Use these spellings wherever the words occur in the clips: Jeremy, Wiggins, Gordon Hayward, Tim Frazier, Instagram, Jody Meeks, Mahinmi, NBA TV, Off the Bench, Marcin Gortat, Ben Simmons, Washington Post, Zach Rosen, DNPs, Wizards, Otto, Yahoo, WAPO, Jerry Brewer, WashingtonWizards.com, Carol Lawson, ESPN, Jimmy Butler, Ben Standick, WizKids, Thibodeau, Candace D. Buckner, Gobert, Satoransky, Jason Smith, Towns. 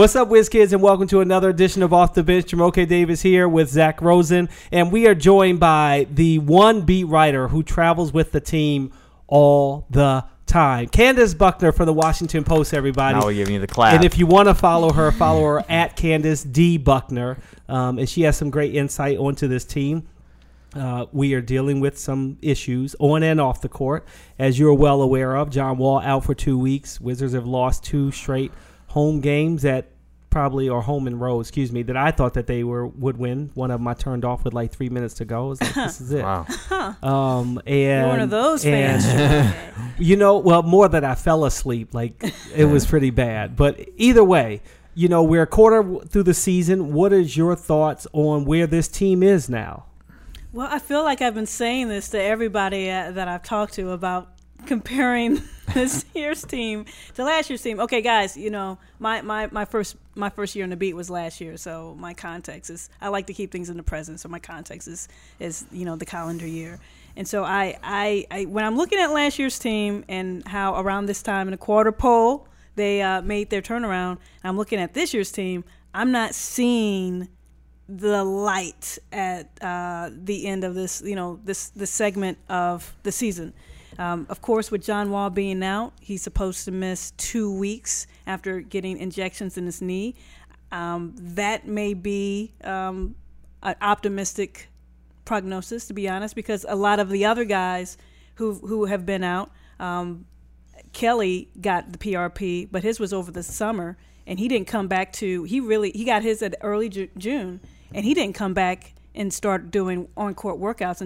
What's up, WizKids, and welcome to another edition of Off the Bench. Jamoke Davis here with Zach Rosen, and we are joined by the one beat writer who travels with the team all the time. Candace Buckner for the Washington Post, everybody. Now we're giving you the clap. And if you want to follow her at Candace D. Buckner, and she has some great insight onto this team. We are dealing with some issues on and off the court, as you're well aware of. John Wall out for 2 weeks. Wizards have lost two straight home games that probably are home and road, that I thought that they would win. One of them I turned off with like 3 minutes to go. I was like, this is it. Wow. And you're one of those fans. You know, well, more that I fell asleep. Like, it was pretty bad. But either way, you know, we're a quarter through the season. What is your thoughts on where this team is now? Well, I feel like I've been saying this to everybody that I've talked to about comparing this year's team to last year's team. Okay, guys, you know, my first year in the beat was last year, so my context is I like to keep things in the present, so my context is you know, the calendar year. And so I when I'm looking at last year's team and how around this time in a quarter poll they made their turnaround, I'm looking at this year's team, I'm not seeing the light at the end of this, you know, this segment of the season. Of course, with John Wall being out, he's supposed to miss 2 weeks after getting injections in his knee. That may be an optimistic prognosis, to be honest, because a lot of the other guys who have been out, Kelly got the PRP, but his was over the summer, and he didn't come back to. He got his at early June. And he didn't come back and start doing on-court workouts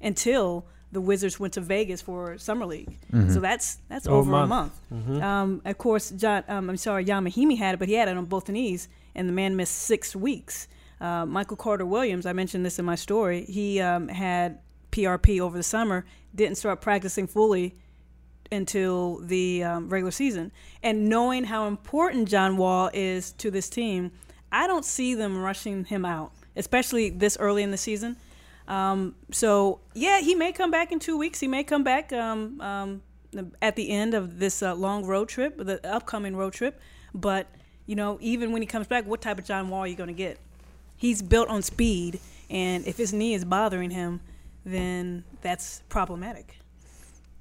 until the Wizards went to Vegas for Summer League. Mm-hmm. So that's over a month. Mm-hmm. Of course, Yamahimi had it, but he had it on both knees, and the man missed 6 weeks. Michael Carter Williams, I mentioned this in my story, he had PRP over the summer, didn't start practicing fully until the regular season. And knowing how important John Wall is to this team, I don't see them rushing him out, especially this early in the season. So, yeah, he may come back in 2 weeks. He may come back at the end of this the upcoming road trip. But, you know, even when he comes back, what type of John Wall are you going to get? He's built on speed, and if his knee is bothering him, then that's problematic.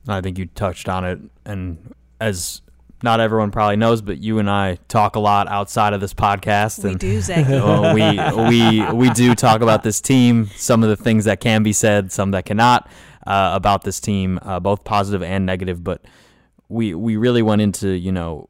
I think you touched on it, and as not everyone probably knows, but you and I talk a lot outside of this podcast. We do, Zach. We do talk about this team, some of the things that can be said, some that cannot, about this team, both positive and negative. But we really went into, you know,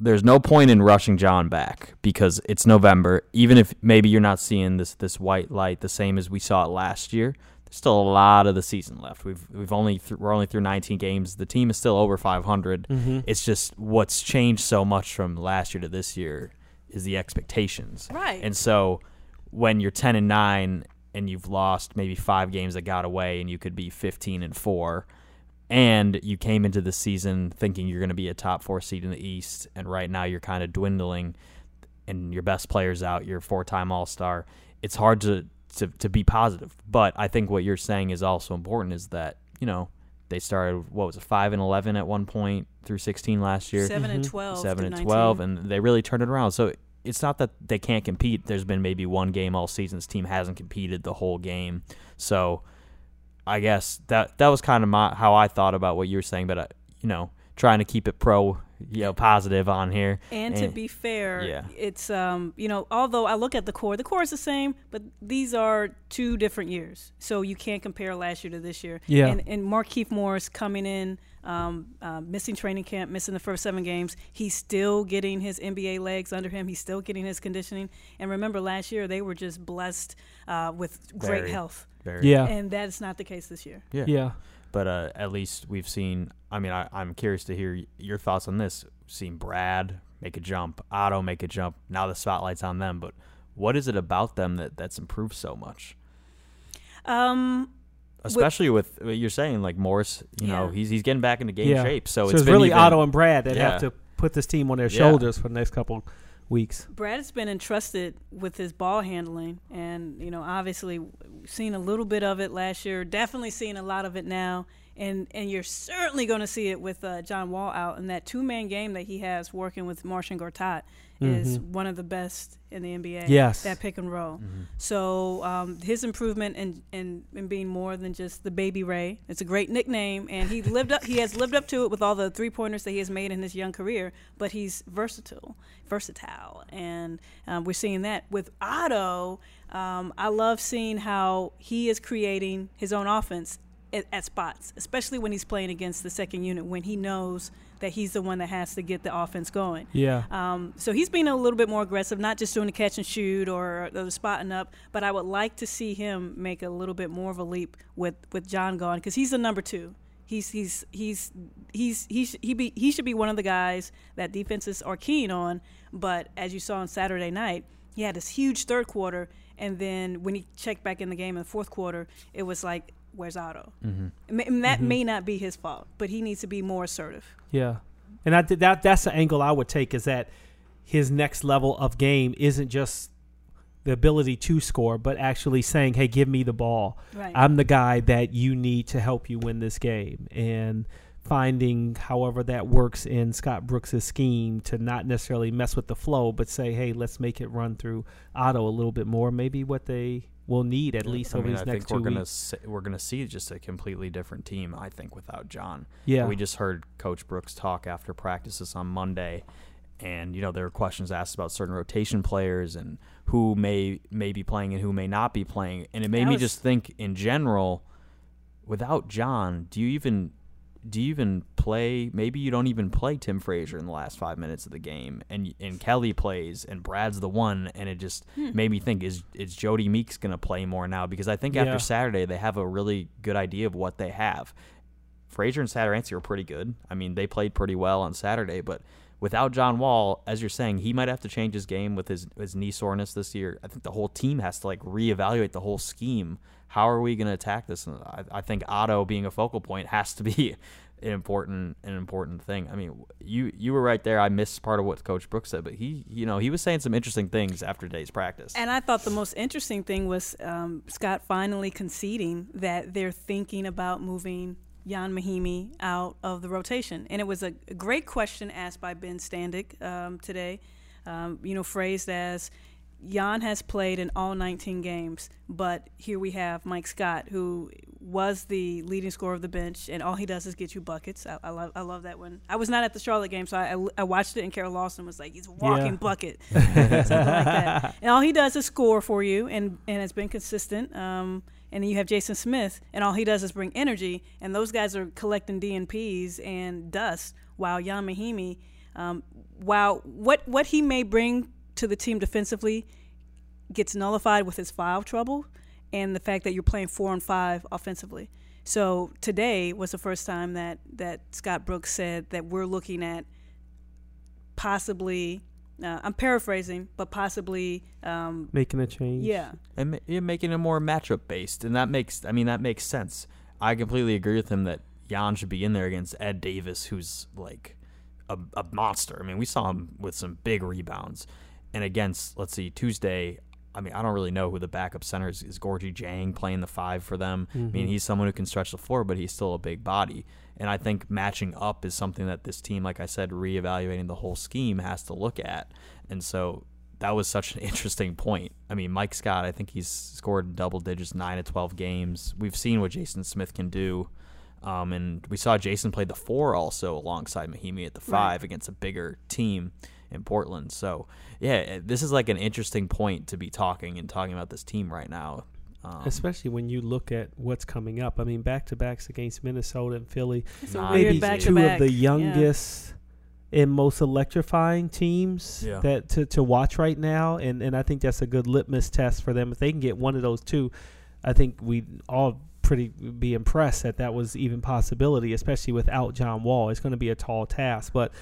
there's no point in rushing John back because it's November. Even if maybe you're not seeing this white light the same as we saw it last year, still a lot of the season left. We're only through 19 games. The team is still over 500. Mm-hmm. It's just what's changed so much from last year to this year is the expectations. Right. And so when you're 10-9 and you've lost maybe 5 games that got away and you could be 15-4 and you came into the season thinking you're going to be a top 4 seed in the East, and right now you're kind of dwindling and your best player's out, your 4-time All-Star, it's hard to be positive. But I think what you're saying is also important is that, you know, they started, 5-11 at one point through 16 last year. 7-12. 7-12, and they really turned it around. So it's not that they can't compete. There's been maybe one game all season. This team hasn't competed the whole game. So I guess that was kind of how I thought about what you were saying, but, you know, trying to keep it positive on here. And to be fair, yeah. It's, you know, although I look at the core is the same, but these are 2 different years. So you can't compare last year to this year. Yeah. And Markieff Morris coming in, missing training camp, missing the first 7 games. He's still getting his NBA legs under him. He's still getting his conditioning. And remember, last year they were just blessed with great health. Very. Yeah. And that's not the case this year. Yeah. Yeah. But at least we've seen – I mean, I'm curious to hear your thoughts on this. We've seen Brad make a jump, Otto make a jump. Now the spotlight's on them. But what is it about them that's improved so much? Especially with what you're saying, like Morris, you know, he's getting back into game shape. So it's really Otto and Brad that have to put this team on their shoulders for the next couple – weeks. Brad has been entrusted with his ball handling, and, you know, obviously seen a little bit of it last year, definitely seen a lot of it now, And you're certainly going to see it with John Wall out. And that two-man game that he has working with Marcin Gortat is one of the best in the NBA. Yes. That pick and roll. Mm-hmm. So his improvement in being more than just the Baby Ray. It's a great nickname, and he has lived up to it with all the three-pointers that he has made in his young career, but he's versatile. And we're seeing that with Otto. I love seeing how he is creating his own offense at spots, especially when he's playing against the second unit, when he knows that he's the one that has to get the offense going. Yeah. So he's being a little bit more aggressive, not just doing the catch and shoot or the spotting up, but I would like to see him make a little bit more of a leap with John gone, because he's the number two. He should be one of the guys that defenses are keen on. But as you saw on Saturday night, he had this huge third quarter, and then when he checked back in the game in the fourth quarter, it was like, where's Otto? Mm-hmm. And that may not be his fault, but he needs to be more assertive. Yeah. And that's the angle I would take, is that his next level of game isn't just the ability to score, but actually saying, hey, give me the ball. Right. I'm the guy that you need to help you win this game. And finding however that works in Scott Brooks' scheme to not necessarily mess with the flow, but say, hey, let's make it run through Otto a little bit more. Maybe what they will need at least over these next 2 weeks. We're going to see just a completely different team, I think, without John. Yeah. We just heard Coach Brooks talk after practices on Monday, and, you know, there were questions asked about certain rotation players and who may be playing and who may not be playing. And it made me just think, in general, without John, do you even play? Maybe you don't even play Tim Frazier in the last 5 minutes of the game, and Kelly plays, and Brad's the one, and it just made me think: is Jody Meeks going to play more now? Because I think after Saturday they have a really good idea of what they have. Frazier and Satoransky were pretty good. I mean, they played pretty well on Saturday, but without John Wall, as you're saying, he might have to change his game with his knee soreness this year. I think the whole team has to reevaluate the whole scheme. How are we going to attack this? And I think Otto being a focal point has to be an important thing. I mean, you were right there. I missed part of what Coach Brooks said, but he was saying some interesting things after today's practice. And I thought the most interesting thing was Scott finally conceding that they're thinking about moving Yamahimi out of the rotation. And it was a great question asked by Ben Standick today, phrased as, Jan has played in all 19 games, but here we have Mike Scott, who was the leading scorer of the bench, and all he does is get you buckets. I love that one. I was not at the Charlotte game, so I watched it, and Carol Lawson was like, he's a walking bucket, something like that. And all he does is score for you, and it's been consistent. And then you have Jason Smith, and all he does is bring energy, and those guys are collecting DNPs and dust, while Yamahimi, while what he may bring to the team defensively gets nullified with his foul trouble and the fact that you're playing 4-on-5 offensively. So today was the first time that Scott Brooks said that we're looking at possibly I'm paraphrasing, but possibly making a change. Yeah. And making it more matchup based, and that makes sense. I completely agree with him that Jan should be in there against Ed Davis, who's like a monster. I mean, we saw him with some big rebounds. And against, let's see, Tuesday, I mean, I don't really know who the backup center is. Is Gorgie Jang playing the 5 for them? Mm-hmm. I mean, he's someone who can stretch the floor, but he's still a big body. And I think matching up is something that this team, like I said, reevaluating the whole scheme has to look at. And so that was such an interesting point. I mean, Mike Scott, I think he's scored double digits 9 of 12 games. We've seen what Jason Smith can do. And we saw Jason play the 4 also alongside Mahinmi at the 5 against a bigger team in Portland. So, yeah, this is like an interesting point to be talking about this team right now. Especially when you look at what's coming up. I mean, back-to-backs against Minnesota and Philly. Maybe two of the youngest and most electrifying teams that to watch right now. And I think that's a good litmus test for them. If they can get one of those two, I think we all pretty be impressed that was even possibility, especially without John Wall. It's going to be a tall task. But,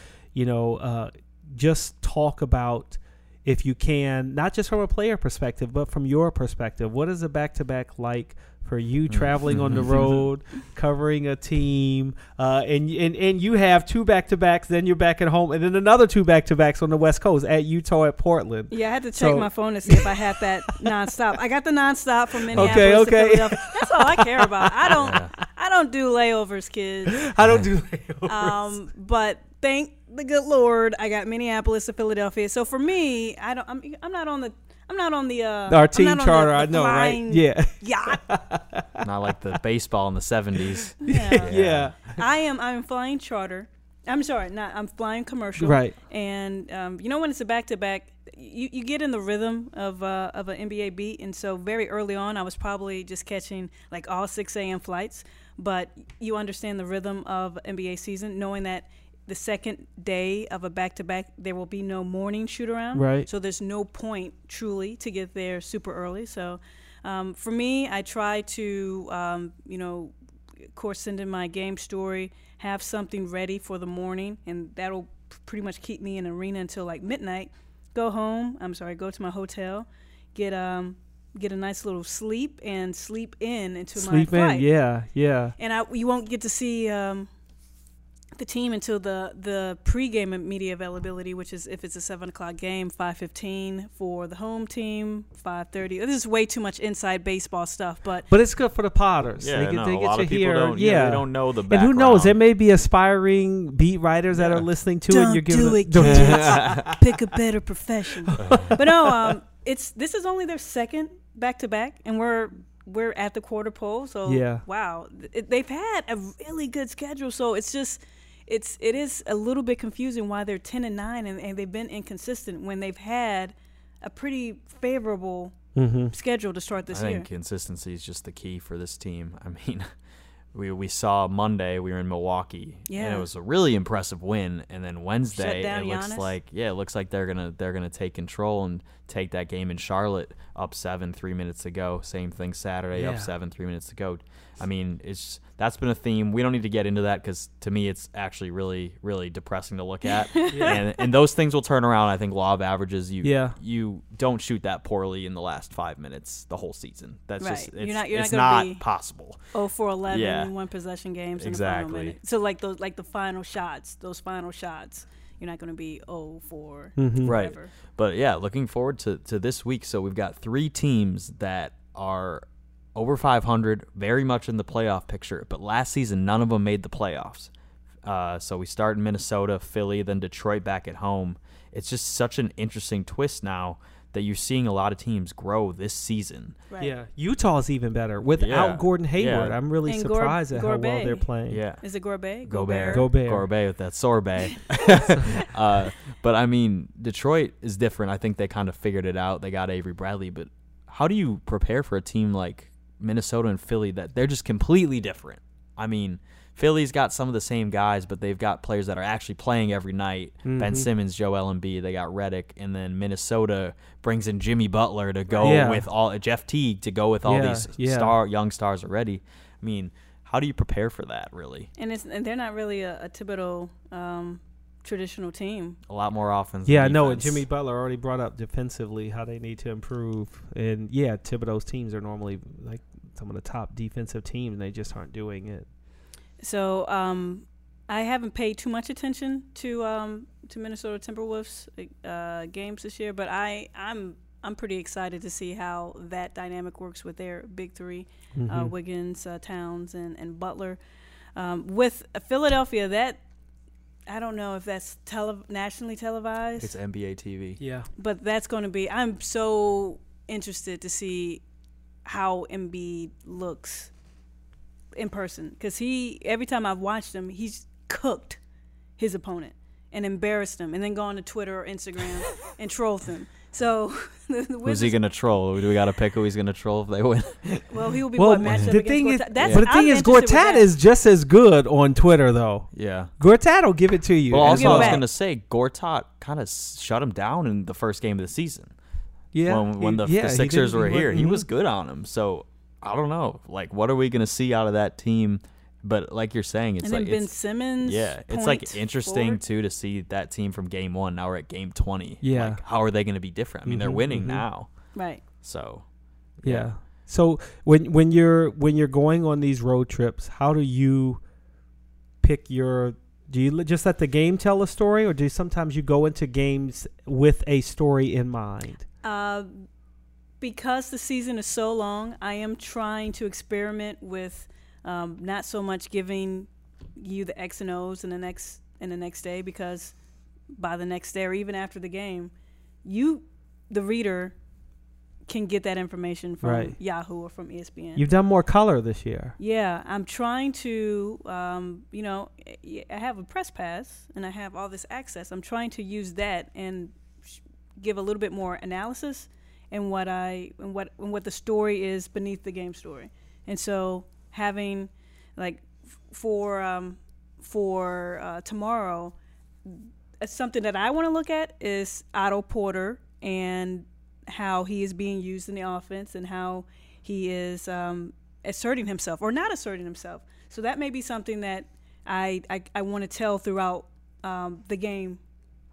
just talk about, if you can, not just from a player perspective, but from your perspective, what is a back-to-back like for you traveling on the road, covering a team, and you have 2 back-to-backs, then you're back at home, and then another 2 back-to-backs on the West Coast at Utah, at Portland. Yeah, I had to check my phone to see if I had that nonstop. I got the nonstop from Minneapolis to Philadelphia. That's all I care about. I don't. don't do layovers, kids. I don't do layovers. But thank the good Lord, I got Minneapolis to Philadelphia. So for me, I don't. I'm not on the. I'm not on the. Our team charter, I know, right? Yeah. Yacht. Not like the baseball in the 70s. Yeah. Yeah. I'm flying charter. I'm sorry, I'm flying commercial. Right. And you know when it's a back-to-back, you get in the rhythm of an NBA beat. And so very early on, I was probably just catching like all 6 a.m. flights. But you understand the rhythm of NBA season, knowing that the second day of a back-to-back, there will be no morning shoot-around. Right. So there's no point, truly, to get there super early. So for me, I try to, of course, send in my game story, have something ready for the morning, and that'll pretty much keep me in the arena until like midnight. Go to my hotel, get a nice little sleep, and sleep in until my flight. Yeah. And you won't get to see the team until the pregame media availability, which is if it's a 7:00 game, 5:15 for the home team, 5:30. This is way too much inside baseball stuff, but it's good for the Potters. Yeah, they don't know the background. And who knows? There may be aspiring beat writers that are listening to it. Don't do it, kids. Pick a better profession. But no, this is only their second back to back, and we're at the quarter pole. So wow, they've had a really good schedule. So it's just. It is a little bit confusing why they're 10-9 and they've been inconsistent when they've had a pretty favorable schedule to start this year. I think consistency is just the key for this team. I mean, we saw Monday we were in Milwaukee and it was a really impressive win, and then Wednesday it looks like they're gonna take control and take that game in Charlotte up 7, 3 minutes to go. Same thing Saturday up 7, 3 minutes to go. I mean, that's been a theme. We don't need to get into that because, to me, it's actually really, really depressing to look at. And those things will turn around. I think law of averages, you don't shoot that poorly in the last 5 minutes the whole season. That's right. It's not possible. 0-for-11 in one possession games. Exactly. In the final minute. So like the final shots, you're not going to be 0-for whatever. Right. But yeah, looking forward to this week. So we've got 3 teams that are over 500, very much in the playoff picture. But last season, none of them made the playoffs. So we start in Minnesota, Philly, then Detroit back at home. It's just such an interesting twist now that you're seeing a lot of teams grow this season. Right. Yeah, Utah's even better without Gordon Hayward. Yeah. I'm really surprised at how well they're playing. Yeah, is it Gobert? Gobert with that sorbet. But I mean, Detroit is different. I think they kind of figured it out. They got Avery Bradley. But how do you prepare for a team like Minnesota and Philly that they're just completely different? I mean, Philly's got some of the same guys, but they've got players that are actually playing every night. Mm-hmm. Ben Simmons, Joel Embiid, they got Reddick, and then Minnesota brings in Jimmy Butler to go with all Jeff Teague to go with all these young stars already. I mean, how do you prepare for that, really? And they're not really a Thibodeau traditional team. A lot more offense. Yeah, no, and Jimmy Butler already brought up defensively how they need to improve. And yeah, Thibodeau's teams are normally like some of the top defensive teams, and they just aren't doing it. So I haven't paid too much attention to Minnesota Timberwolves games this year, but I'm pretty excited to see how that dynamic works with their big three, Wiggins, Towns, and Butler. With Philadelphia, I don't know if that's nationally televised. It's NBA TV. Yeah. But that's going to be – I'm so interested to see how Embiid looks in person, because every time I've watched him, he's cooked his opponent and embarrassed him and then gone to Twitter or Instagram and trolled him. So the who's he going to troll? Do we got to pick who he's going to troll if they win? Well, he will be matched up against Gortat. But the thing is, Gortat is just as good on Twitter, though. Yeah. Gortat will give it to you. Well, also, I was going to say, Gortat kind of shut him down in the first game of the season. Yeah. When the Sixers were here, he was good on him. So I don't know. Like, what are we going to see out of that team? But like you're saying, it's like Ben Simmons. Yeah, it's like interesting too to see that team from game 1. Now we're at game 20. Yeah, like, how are they going to be different? I mean, they're winning now, right? So, yeah. So when you're going on these road trips, how do you pick your? Do you just let the game tell a story, or do you sometimes you go into games with a story in mind? Because the season is so long, I am trying to experiment with Not so much giving you the X and O's in the next day, because by the next day or even after the game, you, the reader, can get that information from Yahoo or from ESPN. You've done more color this year. Yeah, I'm trying to, I have a press pass and I have all this access. I'm trying to use that and give a little bit more analysis in what the story is beneath the game story. And so having, like, for tomorrow, something that I want to look at is Otto Porter and how he is being used in the offense and how he is asserting himself or not asserting himself. So that may be something that I want to tell throughout the game,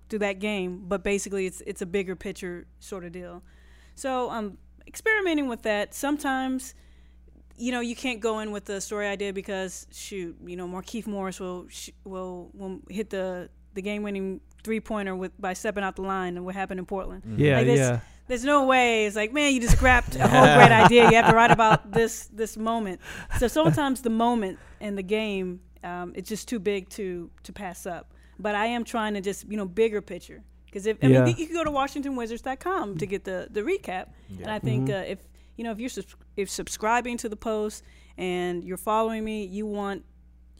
through that game. But basically, it's a bigger picture sort of deal. So I'm experimenting with that. Sometimes, you can't go in with the story idea because, Markieff Morris will hit the game-winning three-pointer by stepping out the line, and what happened in Portland. Mm-hmm. Yeah, yeah. There's no way. It's like, man, you just scrapped a whole great idea. You have to write about this moment. So sometimes the moment in the game, it's just too big to pass up. But I am trying to just, bigger picture. Because you can go to WashingtonWizards.com to get the recap. Yeah. And I think if you're subscribing to the Post and you're following me, you want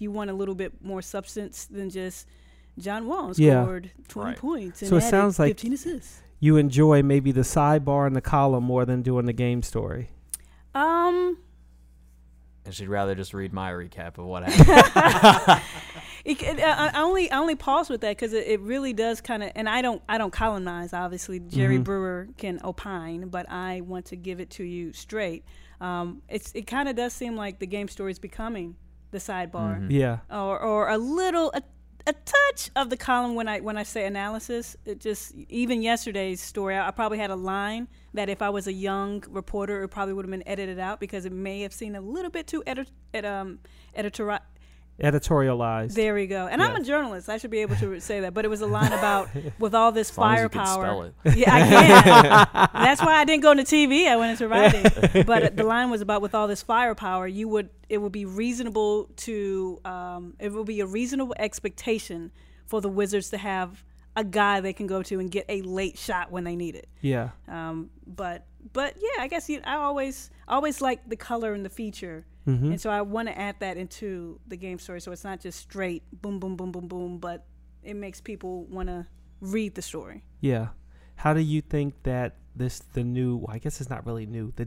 a little bit more substance than just John Wall scored 20 points and so it sounds like 15 assists. You enjoy maybe the sidebar and the column more than doing the game story. And she'd rather just read my recap of what happened. I only pause with that because it really does kind of. And I don't columnize. Obviously, Jerry Brewer can opine, but I want to give it to you straight. It kind of does seem like the game story is becoming the sidebar. Mm-hmm. Yeah, or a little. A touch of the column when I say analysis. It just, even yesterday's story, I probably had a line that if I was a young reporter, it probably would have been edited out because it may have seemed a little bit too editorialized. There we go. And yes. I'm a journalist. I should be able to say that. But it was a line about with all this firepower. Yeah, I can. That's why I didn't go into TV. I went into writing. But the line was about with all this firepower, it would be a reasonable expectation for the Wizards to have a guy they can go to and get a late shot when they need it. Yeah. But yeah, I guess I always like the color and the feature. Mm-hmm. And so I want to add that into the game story, so it's not just straight boom, boom, boom, boom, boom, but it makes people want to read the story. Yeah. How do you think that the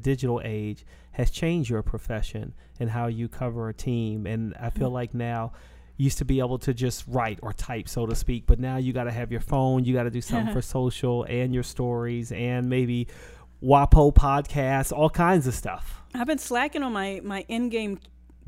digital age has changed your profession and how you cover a team? And I feel like now you used to be able to just write or type, so to speak, but now you got to have your phone, you got to do something for social and your stories and maybe WAPO podcasts, all kinds of stuff. I've been slacking on my in-game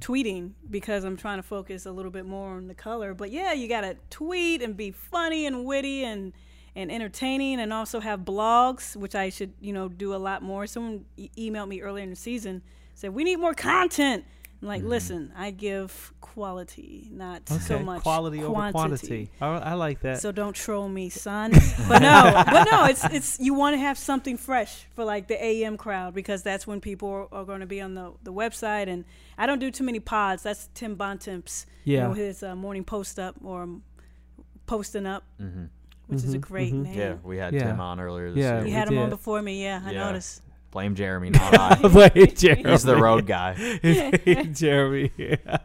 tweeting because I'm trying to focus a little bit more on the color. But yeah, you got to tweet and be funny and witty and entertaining, and also have blogs, which I should, do a lot more. Someone emailed me earlier in the season, said, we need more content. I'm like, listen, I give quality, so much quality over quantity. I like that. So don't troll me, son. But no, it's you want to have something fresh for like the AM crowd, because that's when people are going to be on the website. And I don't do too many pods. That's Tim Bontemps, his morning post up or posting up, which is a great name. Yeah, we had Tim on earlier this year. You had him on before me. Yeah, I noticed. Blame Jeremy, not I. Blame Jeremy. He's the road guy. Jeremy. Yeah.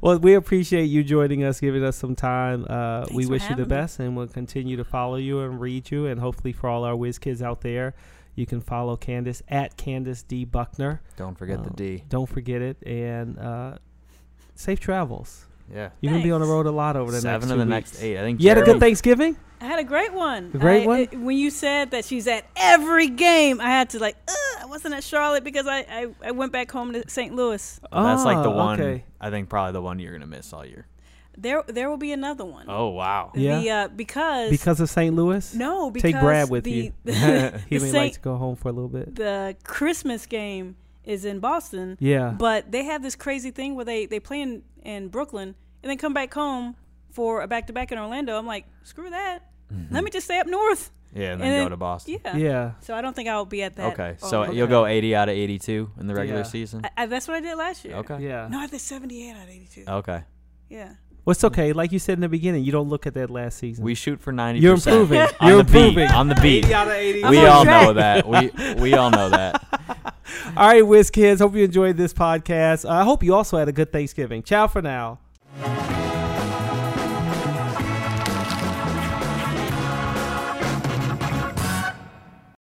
Well, we appreciate you joining us, giving us some time. We wish you the best, and we'll continue to follow you and read you. And hopefully, for all our WizKids out there, you can follow Candace at Candace D. Buckner. Don't forget the D. Don't forget it. And safe travels. Yeah. You're going to be on the road a lot over the next 2 weeks. 8. I think you had a good Thanksgiving? I had a great one. When you said that she's at every game, I had to I wasn't at Charlotte because I went back home to St. Louis. Oh, that's like the one, I think probably the one you're going to miss all year. There will be another one. Oh, wow. Yeah. Because of St. Louis? No, because take Brad with you. He may like to go home for a little bit. The Christmas game is in Boston. Yeah. But they have this crazy thing where they play in Brooklyn and then come back home for a back-to-back in Orlando. I'm like, screw that. Mm-hmm. Let me just stay up north. Yeah, and then go to Boston. Yeah. Yeah. So I don't think I'll be at that. Okay. So you'll go 80 out of 82 in the regular season? That's what I did last year. Okay. Yeah. No, I did 78 out of 82. Okay. Yeah. Well, it's okay. Like you said in the beginning, you don't look at that last season. We shoot for 90%. You're improving. On the beat. 80 out of 80. We all know that. We all know that. All right, WizKids. Hope you enjoyed this podcast. I hope you also had a good Thanksgiving. Ciao for now.